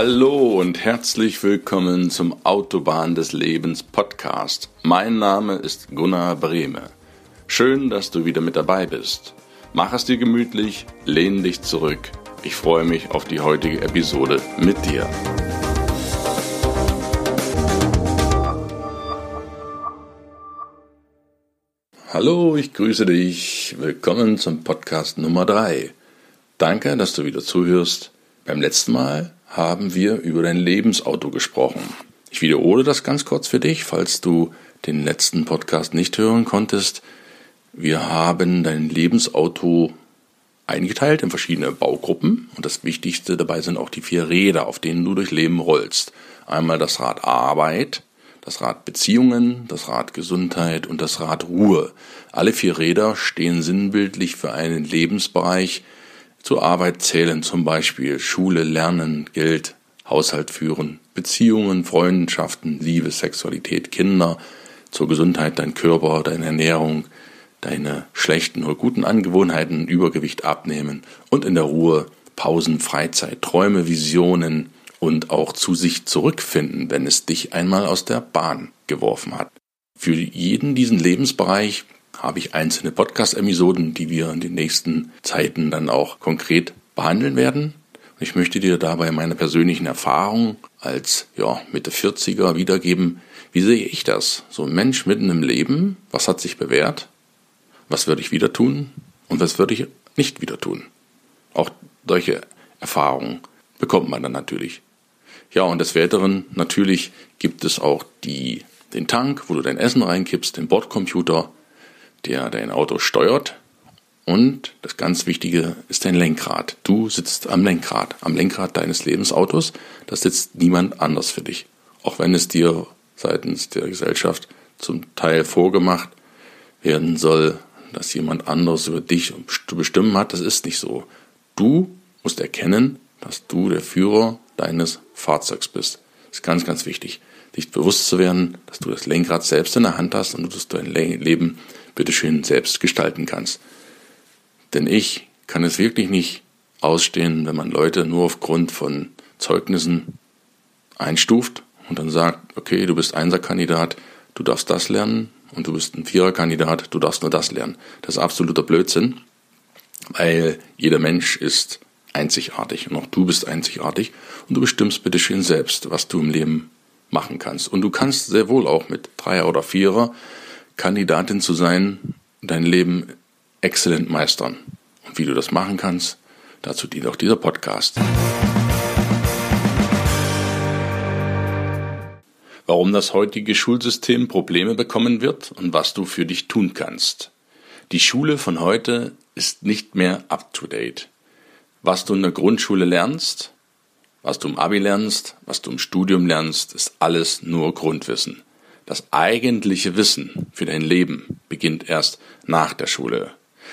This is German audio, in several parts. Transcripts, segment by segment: Hallo und herzlich willkommen zum Autobahn des Lebens Podcast. Mein Name ist Gunnar Brehme. Schön, dass du wieder mit dabei bist. Mach es dir gemütlich, lehn dich zurück. Ich freue mich auf die heutige Episode mit dir. Hallo, ich grüße dich. Willkommen zum Podcast Nummer 3. Danke, dass du wieder zuhörst. Beim letzten Mal haben wir über dein Lebensauto gesprochen. Ich wiederhole das ganz kurz für dich, falls du den letzten Podcast nicht hören konntest. Wir haben dein Lebensauto eingeteilt in verschiedene Baugruppen und das Wichtigste dabei sind auch die 4 Räder, auf denen du durch Leben rollst. Einmal das Rad Arbeit, das Rad Beziehungen, das Rad Gesundheit und das Rad Ruhe. Alle 4 Räder stehen sinnbildlich für einen Lebensbereich. Zur Arbeit zählen zum Beispiel Schule, Lernen, Geld, Haushalt führen, Beziehungen, Freundschaften, Liebe, Sexualität, Kinder, zur Gesundheit dein Körper, deine Ernährung, deine schlechten oder guten Angewohnheiten, Übergewicht abnehmen und in der Ruhe Pausen, Freizeit, Träume, Visionen und auch zu sich zurückfinden, wenn es dich einmal aus der Bahn geworfen hat. Für jeden diesen Lebensbereich habe ich einzelne Podcast-Episoden, die wir in den nächsten Zeiten dann auch konkret behandeln werden. Und ich möchte dir dabei meine persönlichen Erfahrungen als Mitte 40er wiedergeben. Wie sehe ich das? So ein Mensch mitten im Leben, was hat sich bewährt? Was würde ich wieder tun? Und was würde ich nicht wieder tun? Auch solche Erfahrungen bekommt man dann natürlich. Ja, und des Weiteren natürlich gibt es auch den Tank, wo du dein Essen reinkippst, den Bordcomputer, der dein Auto steuert, und das ganz Wichtige ist dein Lenkrad. Du sitzt am Lenkrad deines Lebensautos, da sitzt niemand anders für dich. Auch wenn es dir seitens der Gesellschaft zum Teil vorgemacht werden soll, dass jemand anderes über dich zu bestimmen hat, das ist nicht so. Du musst erkennen, dass du der Führer deines Fahrzeugs bist. Das ist ganz, ganz wichtig, dich bewusst zu werden, dass du das Lenkrad selbst in der Hand hast und du dein Leben bitteschön selbst gestalten kannst. Denn ich kann es wirklich nicht ausstehen, wenn man Leute nur aufgrund von Zeugnissen einstuft und dann sagt, okay, du bist 1er-Kandidat, du darfst das lernen, und du bist ein 4er-Kandidat, du darfst nur das lernen. Das ist absoluter Blödsinn, weil jeder Mensch ist einzigartig und auch du bist einzigartig und du bestimmst bitteschön selbst, was du im Leben machen kannst. Und du kannst sehr wohl auch mit 3er oder 4er Kandidatin zu sein, dein Leben exzellent meistern. Und wie du das machen kannst, dazu dient auch dieser Podcast. Warum das heutige Schulsystem Probleme bekommen wird und was du für dich tun kannst. Die Schule von heute ist nicht mehr up-to-date. Was du in der Grundschule lernst, was du im Abi lernst, was du im Studium lernst, ist alles nur Grundwissen. Das eigentliche Wissen für dein Leben beginnt erst nach der Schule.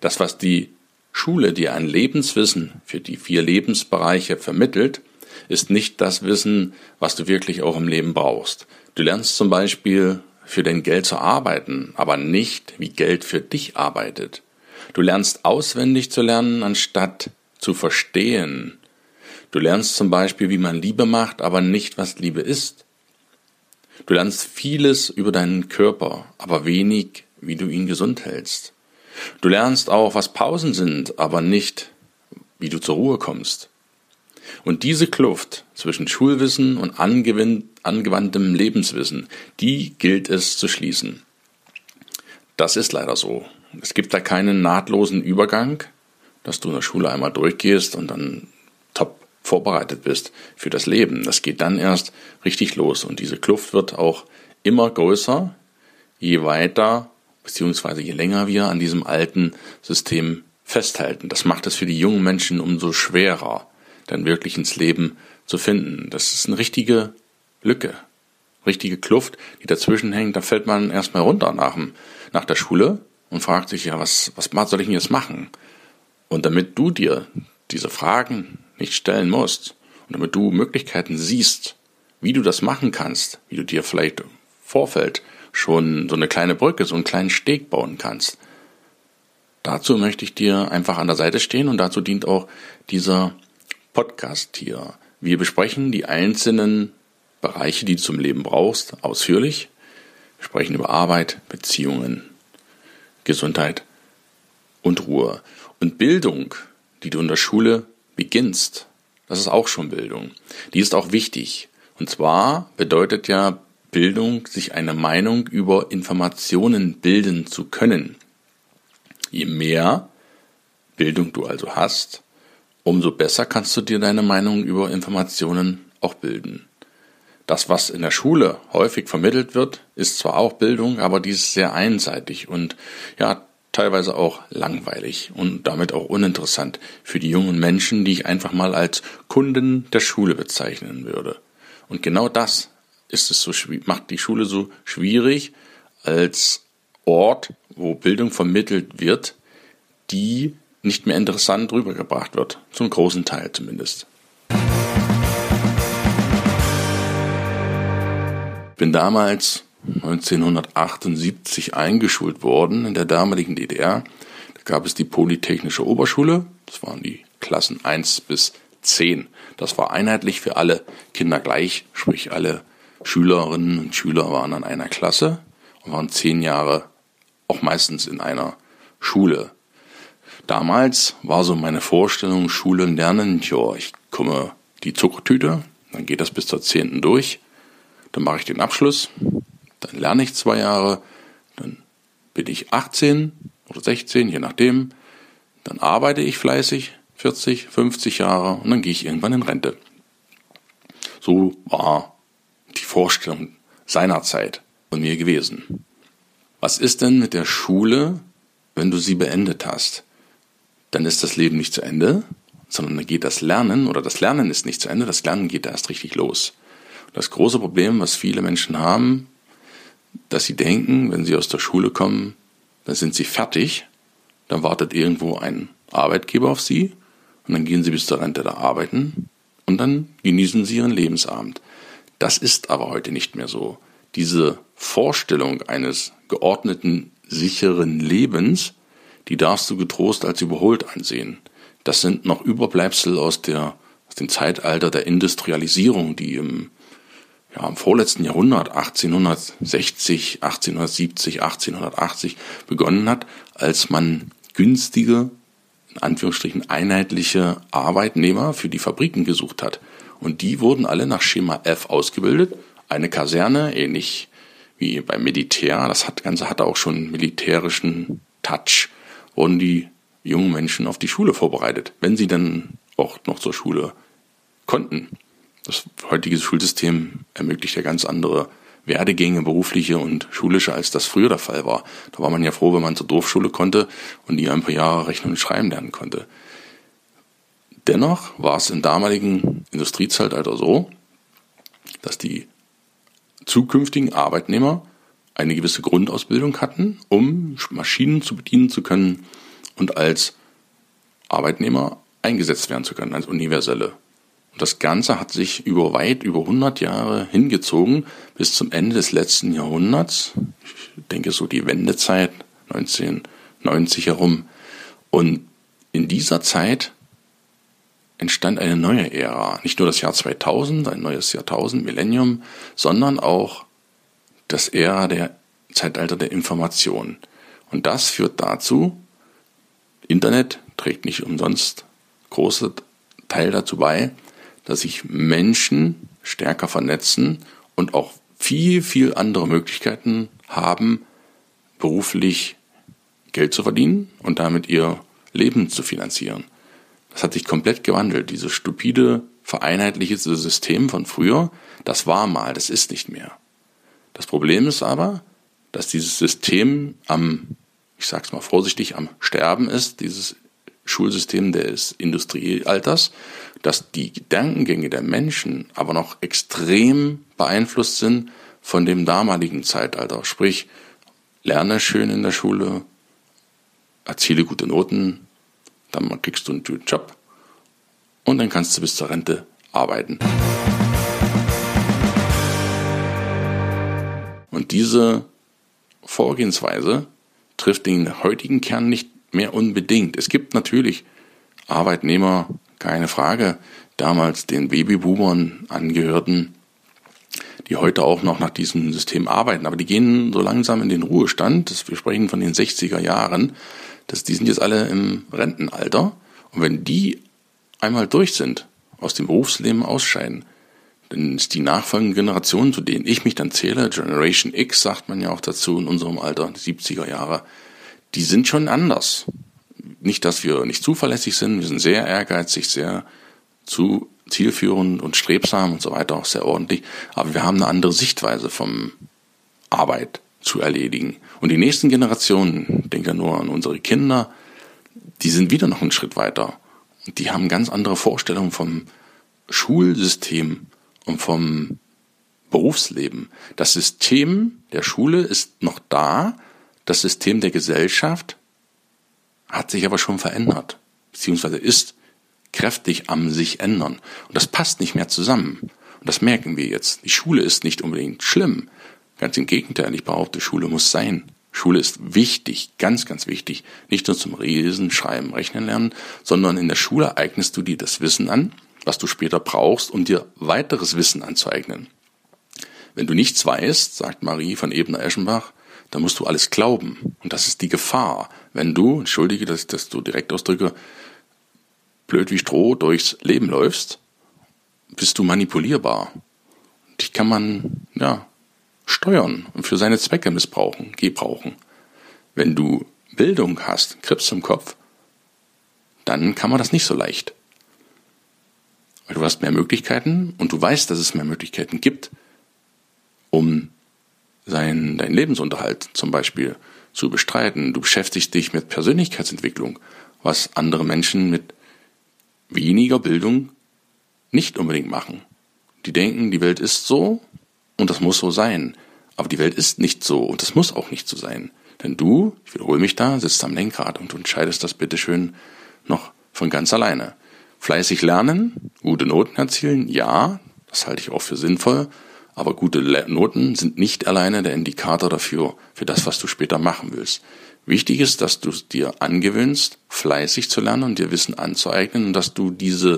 Das, was die Schule dir an Lebenswissen für die 4 Lebensbereiche vermittelt, ist nicht das Wissen, was du wirklich auch im Leben brauchst. Du lernst zum Beispiel, für dein Geld zu arbeiten, aber nicht, wie Geld für dich arbeitet. Du lernst auswendig zu lernen, anstatt zu verstehen. Du lernst zum Beispiel, wie man Liebe macht, aber nicht, was Liebe ist. Du lernst vieles über deinen Körper, aber wenig, wie du ihn gesund hältst. Du lernst auch, was Pausen sind, aber nicht, wie du zur Ruhe kommst. Und diese Kluft zwischen Schulwissen und angewandtem Lebenswissen, die gilt es zu schließen. Das ist leider so. Es gibt da keinen nahtlosen Übergang, dass du in der Schule einmal durchgehst und dann vorbereitet bist für das Leben. Das geht dann erst richtig los und diese Kluft wird auch immer größer, je weiter bzw. je länger wir an diesem alten System festhalten. Das macht es für die jungen Menschen umso schwerer, dann wirklich ins Leben zu finden. Das ist eine richtige Lücke, richtige Kluft, die dazwischen hängt. Da fällt man erstmal runter nach der Schule und fragt sich, ja, was soll ich denn jetzt machen? Und damit du dir diese Fragen nicht stellen musst und damit du Möglichkeiten siehst, wie du das machen kannst, wie du dir vielleicht im Vorfeld schon so eine kleine Brücke, so einen kleinen Steg bauen kannst. Dazu möchte ich dir einfach an der Seite stehen und dazu dient auch dieser Podcast hier. Wir besprechen die einzelnen Bereiche, die du zum Leben brauchst, ausführlich. Wir sprechen über Arbeit, Beziehungen, Gesundheit und Ruhe. Und Bildung, die du in der Schule beginnst, das ist auch schon Bildung. Die ist auch wichtig. Und zwar bedeutet ja Bildung, sich eine Meinung über Informationen bilden zu können. Je mehr Bildung du also hast, umso besser kannst du dir deine Meinung über Informationen auch bilden. Das, was in der Schule häufig vermittelt wird, ist zwar auch Bildung, aber die ist sehr einseitig und ja, teilweise auch langweilig und damit auch uninteressant für die jungen Menschen, die ich einfach mal als Kunden der Schule bezeichnen würde. Und genau das ist es so, macht die Schule so schwierig als Ort, wo Bildung vermittelt wird, die nicht mehr interessant rübergebracht wird, zum großen Teil zumindest. Ich bin damals 1978 eingeschult worden in der damaligen DDR. Da gab es die Polytechnische Oberschule, das waren die Klassen 1 bis 10. Das war einheitlich für alle Kinder gleich, sprich alle Schülerinnen und Schüler waren in einer Klasse und waren 10 Jahre auch meistens in einer Schule. Damals war so meine Vorstellung, Schule lernen, ja, ich komme die Zuckertüte, dann geht das bis zur 10. durch. Dann mache ich den Abschluss, dann lerne ich 2 Jahre, dann bin ich 18 oder 16, je nachdem. Dann arbeite ich fleißig, 40, 50 Jahre und dann gehe ich irgendwann in Rente. So war die Vorstellung seinerzeit von mir gewesen. Was ist denn mit der Schule, wenn du sie beendet hast? Dann ist das Leben nicht zu Ende, sondern dann geht das Lernen, oder das Lernen ist nicht zu Ende, das Lernen geht erst richtig los. Das große Problem, was viele Menschen haben, dass sie denken, wenn sie aus der Schule kommen, dann sind sie fertig, dann wartet irgendwo ein Arbeitgeber auf sie und dann gehen sie bis zur Rente da arbeiten und dann genießen sie ihren Lebensabend. Das ist aber heute nicht mehr so. Diese Vorstellung eines geordneten, sicheren Lebens, die darfst du getrost als überholt ansehen. Das sind noch Überbleibsel aus dem Zeitalter der Industrialisierung, die im vorletzten Jahrhundert, 1860, 1870, 1880 begonnen hat, als man günstige, in Anführungsstrichen einheitliche Arbeitnehmer für die Fabriken gesucht hat. Und die wurden alle nach Schema F ausgebildet. Eine Kaserne, ähnlich wie beim Militär, das Ganze hatte auch schon militärischen Touch, wurden die jungen Menschen auf die Schule vorbereitet, wenn sie dann auch noch zur Schule konnten. Das heutige Schulsystem ermöglicht ja ganz andere Werdegänge, berufliche und schulische, als das früher der Fall war. Da war man ja froh, wenn man zur Dorfschule konnte und die ein paar Jahre Rechnen und Schreiben lernen konnte. Dennoch war es im damaligen Industriezeitalter so, dass die zukünftigen Arbeitnehmer eine gewisse Grundausbildung hatten, um Maschinen zu bedienen zu können und als Arbeitnehmer eingesetzt werden zu können, als universelle. Das Ganze hat sich über weit über 100 Jahre hingezogen bis zum Ende des letzten Jahrhunderts. Ich denke so die Wendezeit 1990 herum. Und in dieser Zeit entstand eine neue Ära. Nicht nur das Jahr 2000, ein neues Jahrtausend, Millennium, sondern auch das Ära der Zeitalter der Information. Und das führt dazu, Internet trägt nicht umsonst großen Teil dazu bei, dass sich Menschen stärker vernetzen und auch viel, viel andere Möglichkeiten haben, beruflich Geld zu verdienen und damit ihr Leben zu finanzieren. Das hat sich komplett gewandelt. Dieses stupide, vereinheitlichte System von früher, das war mal, das ist nicht mehr. Das Problem ist aber, dass dieses System ich sag's mal vorsichtig, am Sterben ist, dieses Schulsystem des Industriealters, dass die Gedankengänge der Menschen aber noch extrem beeinflusst sind von dem damaligen Zeitalter. Sprich, lerne schön in der Schule, erziele gute Noten, dann kriegst du einen guten Job und dann kannst du bis zur Rente arbeiten. Und diese Vorgehensweise trifft den heutigen Kern nicht mehr unbedingt. Es gibt natürlich Arbeitnehmer, keine Frage, damals den Babyboomern angehörten, die heute auch noch nach diesem System arbeiten. Aber die gehen so langsam in den Ruhestand. Wir sprechen von den 60er Jahren. Die sind jetzt alle im Rentenalter. Und wenn die einmal durch sind, aus dem Berufsleben ausscheiden, dann ist die nachfolgende Generation, zu denen ich mich dann zähle, Generation X sagt man ja auch dazu in unserem Alter, die 70er Jahre, die sind schon anders. Nicht, dass wir nicht zuverlässig sind, wir sind sehr ehrgeizig, sehr zielführend und strebsam und so weiter, auch sehr ordentlich. Aber wir haben eine andere Sichtweise vom Arbeit zu erledigen. Und die nächsten Generationen, ich denke nur an unsere Kinder, die sind wieder noch einen Schritt weiter. Und die haben ganz andere Vorstellungen vom Schulsystem und vom Berufsleben. Das System der Schule ist noch da, das System der Gesellschaft hat sich aber schon verändert, beziehungsweise ist kräftig am sich ändern. Und das passt nicht mehr zusammen. Und das merken wir jetzt. Die Schule ist nicht unbedingt schlimm. Ganz im Gegenteil, ich behaupte, Schule muss sein. Schule ist wichtig, ganz, ganz wichtig. Nicht nur zum Lesen, Schreiben, Rechnen lernen, sondern in der Schule eignest du dir das Wissen an, was du später brauchst, um dir weiteres Wissen anzueignen. Wenn du nichts weißt, sagt Marie von Ebner-Eschenbach, dann musst du alles glauben. Und das ist die Gefahr, wenn du, entschuldige, dass ich das so direkt ausdrücke, blöd wie Stroh durchs Leben läufst, bist du manipulierbar. Dich kann man, steuern und für seine Zwecke gebrauchen. Wenn du Bildung hast, Krebs im Kopf, dann kann man das nicht so leicht. Weil du hast mehr Möglichkeiten und du weißt, dass es mehr Möglichkeiten gibt, um deinen Lebensunterhalt zum Beispiel zu bestreiten. Du beschäftigst dich mit Persönlichkeitsentwicklung, was andere Menschen mit weniger Bildung nicht unbedingt machen. Die denken, die Welt ist so und das muss so sein. Aber die Welt ist nicht so und das muss auch nicht so sein. Denn du, ich wiederhole mich da, sitzt am Lenkrad und du entscheidest das bitteschön noch von ganz alleine. Fleißig lernen, gute Noten erzielen, ja, das halte ich auch für sinnvoll. Aber gute Noten sind nicht alleine der Indikator dafür, für das, was du später machen willst. Wichtig ist, dass du es dir angewöhnst, fleißig zu lernen und dir Wissen anzueignen und dass du dieses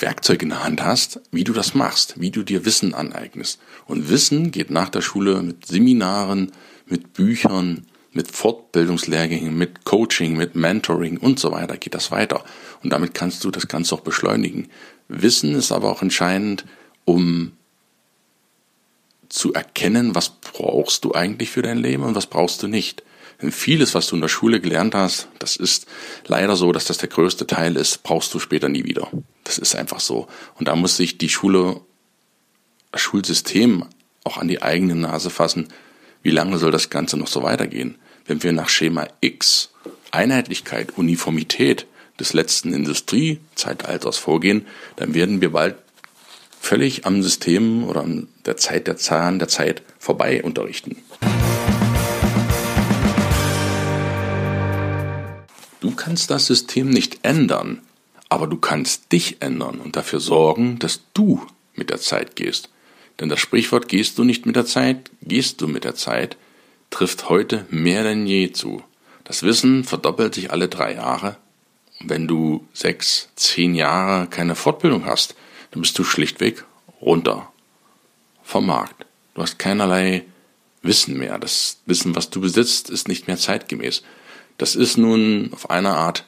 Werkzeug in der Hand hast, wie du das machst, wie du dir Wissen aneignest. Und Wissen geht nach der Schule mit Seminaren, mit Büchern, mit Fortbildungslehrgängen, mit Coaching, mit Mentoring und so weiter geht das weiter. Und damit kannst du das Ganze auch beschleunigen. Wissen ist aber auch entscheidend, um zu erkennen, was brauchst du eigentlich für dein Leben und was brauchst du nicht. Denn vieles, was du in der Schule gelernt hast, das ist leider so, dass das der größte Teil ist, brauchst du später nie wieder. Das ist einfach so. Und da muss sich das Schulsystem auch an die eigene Nase fassen. Wie lange soll das Ganze noch so weitergehen? Wenn wir nach Schema X, Einheitlichkeit, Uniformität des letzten Industriezeitalters vorgehen, dann werden wir bald völlig am System oder an der Zeit der Zahlen der Zeit vorbei unterrichten. Du kannst das System nicht ändern, aber du kannst dich ändern und dafür sorgen, dass du mit der Zeit gehst. Denn das Sprichwort, gehst du nicht mit der Zeit, gehst du mit der Zeit, trifft heute mehr denn je zu. Das Wissen verdoppelt sich alle 3 Jahre. Und wenn du 6, 10 Jahre keine Fortbildung hast, dann bist du schlichtweg runter vom Markt. Du hast keinerlei Wissen mehr. Das Wissen, was du besitzt, ist nicht mehr zeitgemäß. Das ist nun auf eine Art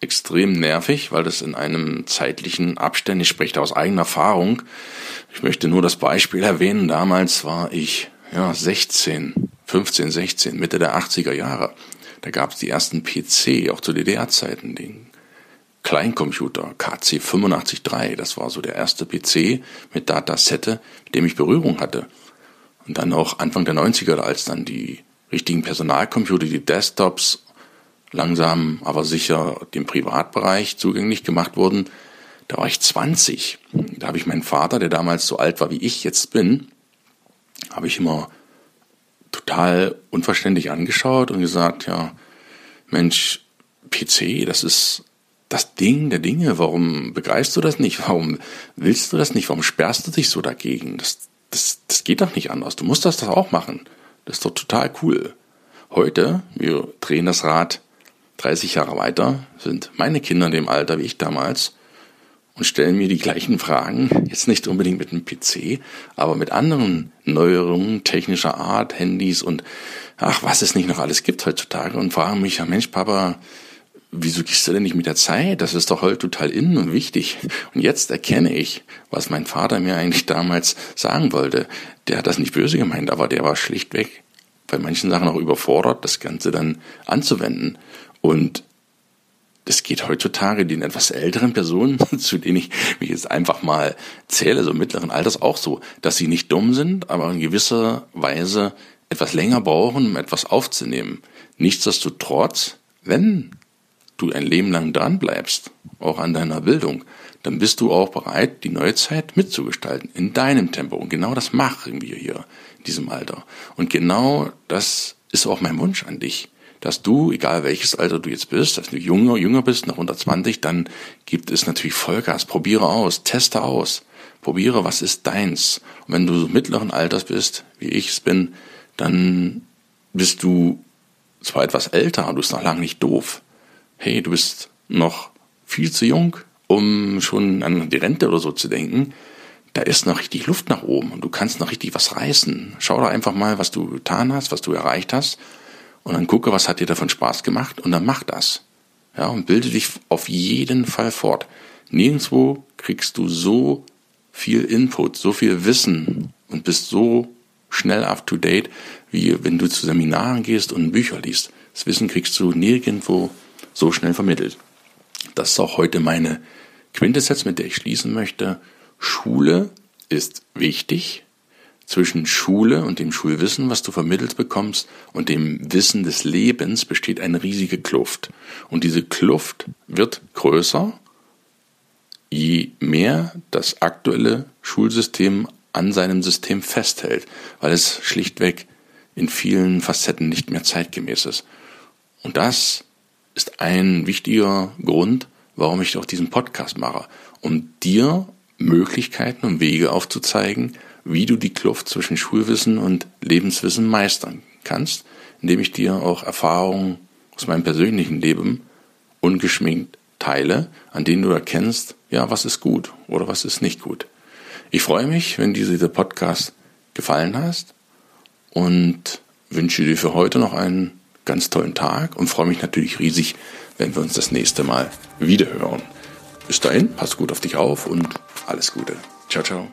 extrem nervig, weil das in einem zeitlichen Abstand, ich spreche da aus eigener Erfahrung, ich möchte nur das Beispiel erwähnen, damals war ich 15, 16, Mitte der 80er Jahre. Da gab es die ersten PC, auch zu DDR-Zeiten, den Kleincomputer KC85-3, das war so der erste PC mit Datasette, mit dem ich Berührung hatte. Und dann auch Anfang der 90er, als dann die richtigen Personalcomputer, die Desktops, langsam, aber sicher dem Privatbereich zugänglich gemacht wurden. Da war ich 20. Da habe ich meinen Vater, der damals so alt war, wie ich jetzt bin, habe ich immer total unverständlich angeschaut und gesagt, Mensch, PC, das ist das Ding der Dinge. Warum begreifst du das nicht? Warum willst du das nicht? Warum sperrst du dich so dagegen? Das geht doch nicht anders. Du musst das doch auch machen. Das ist doch total cool. Heute, wir drehen das Rad 30 Jahre weiter sind meine Kinder in dem Alter wie ich damals und stellen mir die gleichen Fragen, jetzt nicht unbedingt mit einem PC, aber mit anderen Neuerungen technischer Art, Handys und ach, was es nicht noch alles gibt heutzutage und fragen mich, ja Mensch, Papa, wieso gehst du denn nicht mit der Zeit? Das ist doch heute total innen und wichtig. Und jetzt erkenne ich, was mein Vater mir eigentlich damals sagen wollte. Der hat das nicht böse gemeint, aber der war schlichtweg bei manchen Sachen auch überfordert, das Ganze dann anzuwenden. Und das geht heutzutage den etwas älteren Personen, zu denen ich mich jetzt einfach mal zähle, so mittleren Alters auch so, dass sie nicht dumm sind, aber in gewisser Weise etwas länger brauchen, um etwas aufzunehmen. Nichtsdestotrotz, wenn du ein Leben lang dran bleibst, auch an deiner Bildung, dann bist du auch bereit, die neue Zeit mitzugestalten, in deinem Tempo. Und genau das machen wir hier in diesem Alter. Und genau das ist auch mein Wunsch an dich, dass du, egal welches Alter du jetzt bist, dass du jünger bist, nach 120, dann gibt es natürlich Vollgas. Probiere aus, teste aus, probiere, was ist deins. Und wenn du so mittleren Alters bist, wie ich es bin, dann bist du zwar etwas älter, aber du bist noch lange nicht doof. Hey, du bist noch viel zu jung, um schon an die Rente oder so zu denken. Da ist noch richtig Luft nach oben und du kannst noch richtig was reißen. Schau da einfach mal, was du getan hast, was du erreicht hast und dann gucke, was hat dir davon Spaß gemacht und dann mach das. Ja, und bilde dich auf jeden Fall fort. Nirgendwo kriegst du so viel Input, so viel Wissen und bist so schnell up to date, wie wenn du zu Seminaren gehst und Bücher liest. Das Wissen kriegst du nirgendwo so schnell vermittelt. Das ist auch heute meine Quintessenz, mit der ich schließen möchte. Schule ist wichtig. Zwischen Schule und dem Schulwissen, was du vermittelt bekommst, und dem Wissen des Lebens besteht eine riesige Kluft. Und diese Kluft wird größer, je mehr das aktuelle Schulsystem an seinem System festhält, weil es schlichtweg in vielen Facetten nicht mehr zeitgemäß ist. Und das ist ein wichtiger Grund, warum ich auch diesen Podcast mache, um dir Möglichkeiten und Wege aufzuzeigen, wie du die Kluft zwischen Schulwissen und Lebenswissen meistern kannst, indem ich dir auch Erfahrungen aus meinem persönlichen Leben ungeschminkt teile, an denen du erkennst, ja, was ist gut oder was ist nicht gut. Ich freue mich, wenn dir dieser Podcast gefallen hat und wünsche dir für heute noch einen ganz tollen Tag und freue mich natürlich riesig, wenn wir uns das nächste Mal wiederhören. Bis dahin, pass gut auf dich auf und alles Gute. Ciao, ciao.